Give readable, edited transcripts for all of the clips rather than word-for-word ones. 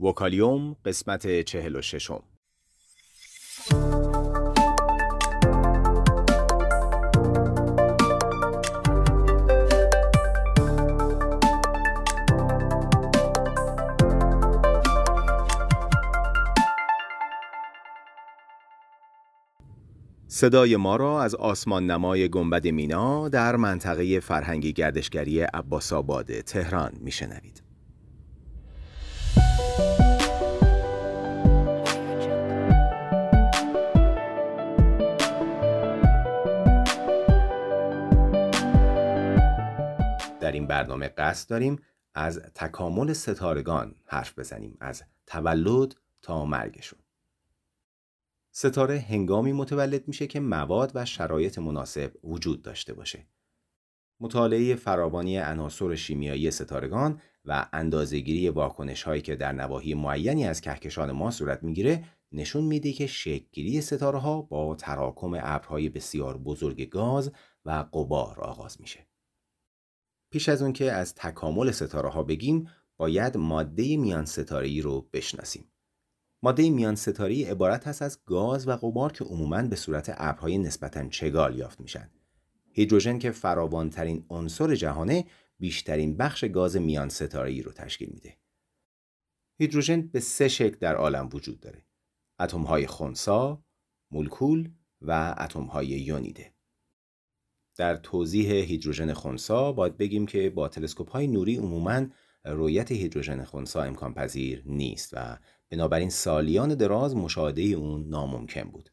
وکالیوم قسمت 46. صدای ما را از آسمان نمای گنبد مینا در منطقه فرهنگی گردشگری عباس‌آباد تهران میشنوید. در این برنامه قصد داریم از تکامل ستارگان حرف بزنیم، از تولد تا مرگشون. ستاره هنگامی متولد میشه که مواد و شرایط مناسب وجود داشته باشه. مطالعه فراوانی عناصر شیمیایی ستارگان و اندازه‌گیری واکنش‌هایی که در نواحی معینی از کهکشان ما صورت میگیره نشون میده که شکل‌گیری ستاره‌ها با تراکم ابرهای بسیار بزرگ گاز و غبار آغاز میشه. پیش از اون که از تکامل ستاره‌ها بگیم، باید ماده میان ستاره‌ای رو بشناسیم. ماده میان ستاره‌ای عبارت هست از گاز و غبار که عموماً به صورت ابرهای نسبتاً چگال یافت میشن. هیدروژن که فراوان‌ترین عنصر جهانه، بیشترین بخش گاز میان ستاره‌ای رو تشکیل میده. هیدروژن به سه شکل در عالم وجود داره: اتم‌های خنثی، مولکول و اتم‌های یونیده. در توضیح هیدروژن خنثی باید بگیم که با تلسکوپ‌های نوری عموماً رؤیت هیدروژن خنثی امکان پذیر نیست و بنابراین سالیان دراز مشاهده اون ناممکن بود،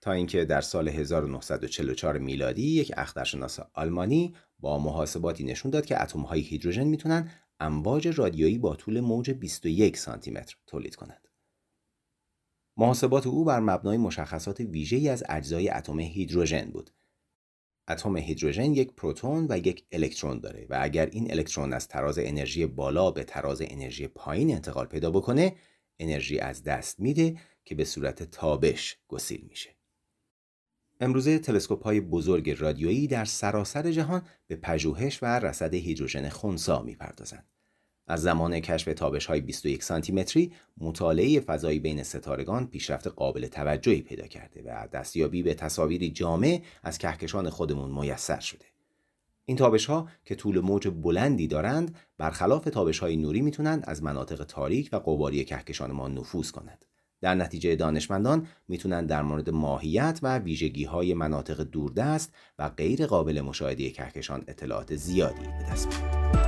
تا اینکه در سال 1944 میلادی یک اخترشناس آلمانی با محاسباتی نشون داد که اتم‌های هیدروژن میتونن امواج رادیویی با طول موج 21 سانتی متر تولید کنند. محاسبات او بر مبنای مشخصات ویژه‌ای از اجزای اتم هیدروژن بود. اتم هیدروژن یک پروتون و یک الکترون داره و اگر این الکترون از تراز انرژی بالا به تراز انرژی پایین انتقال پیدا بکنه، انرژی از دست میده که به صورت تابش گسیل میشه. امروزه تلسکوپ‌های بزرگ رادیویی در سراسر جهان به پژوهش و رصد هیدروژن خنثی میپردازند. از زمان کشف تابش‌های 21 سانتیمتری، مطالعه فضایی بین ستارگان پیشرفت قابل توجهی پیدا کرده و دستیابی به تصاویری جامع از کهکشان خودمون میسر شده. این تابش‌ها که طول موج بلندی دارند، برخلاف تابش‌های نوری میتونن از مناطق تاریک و غباری کهکشان ما نفوذ کنند. در نتیجه دانشمندان میتونن در مورد ماهیت و ویژگی‌های مناطق دوردست و غیر قابل مشاهده کهکشان اطلاعات زیادی به دست بیارند.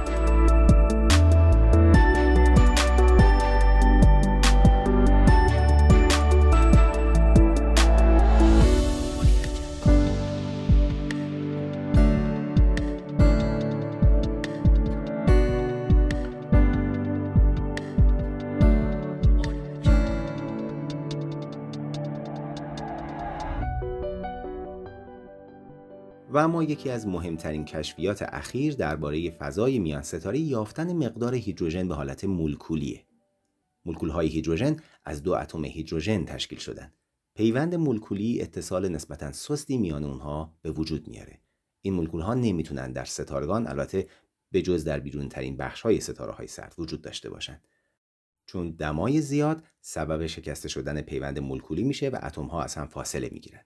و اما یکی از مهمترین کشفیات اخیر درباره فضای میان ستاره‌ای یافتن مقدار هیدروژن به حالت مولکولیه. مولکول‌های هیدروژن از دو اتم هیدروژن تشکیل شدن. پیوند مولکولی اتصال نسبتاً سستی میان اونها به وجود میاره. این مولکول‌ها نمیتونن در ستارگان، البته به جز در بیرونترین بخش‌های ستاره‌های سرد، وجود داشته باشن، چون دمای زیاد سبب شکسته شدن پیوند مولکولی میشه و اتم‌ها از هم فاصله میگیرن.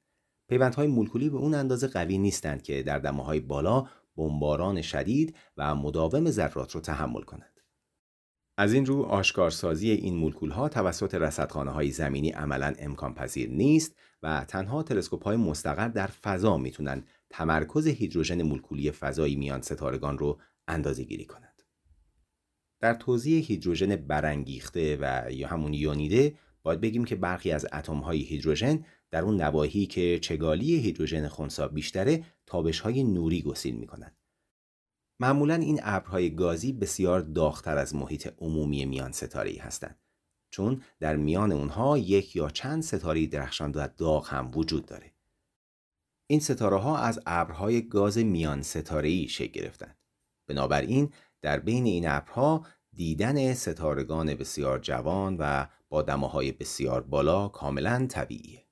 پیوندهای مولکولی به اون اندازه قوی نیستند که در دماهای بالا بمباران شدید و مداوم ذرات رو تحمل کنند. از این رو آشکارسازی این مولکول‌ها توسط رصدخانه‌های زمینی عملاً امکان پذیر نیست و تنها تلسکوپ‌های مستقر در فضا میتونن تمرکز هیدروژن مولکولی فضایی میان ستارگان رو اندازه‌گیری کنند. در توزیع هیدروژن برانگیخته و یا همون یونیده باید بگیم که برخی از اتم‌های هیدروژن در اون نواحی که چگالی هیدروژن خنثی بیشتره، تابش‌های نوری گسیل می‌کنند. معمولاً این ابرهای گازی بسیار داغ‌تر از محیط عمومی میان ستاره‌ای هستند، چون در میان اونها یک یا چند ستاره درخشان و داغ هم وجود داره. این ستاره‌ها از ابرهای گاز میان ستاره‌ای شکل گرفتن. بنابراین در بین این ابرها دیدن ستارگان بسیار جوان و با دماهای بسیار بالا کاملاً طبیعیه.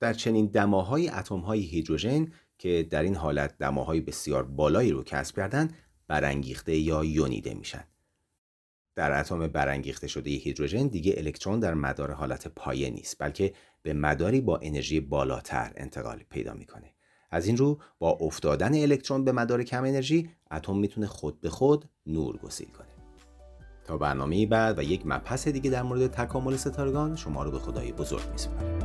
در چنین دماهای اتم‌های هیدروژن که در این حالت دماهای بسیار بالایی رو کسب کردن، برانگیخته یا یونیده میشن. در اتم برانگیخته شده هیدروژن دیگه الکترون در مدار حالت پایه نیست، بلکه به مداری با انرژی بالاتر انتقال پیدا میکنه. از این رو با افتادن الکترون به مدار کم انرژی، اتم میتونه خود به خود نور گسیل کنه. تا برنامه بعد و یک مبحث دیگه در مورد تکامل ستارگان، شما رو به خدای بزرگ میسپارم.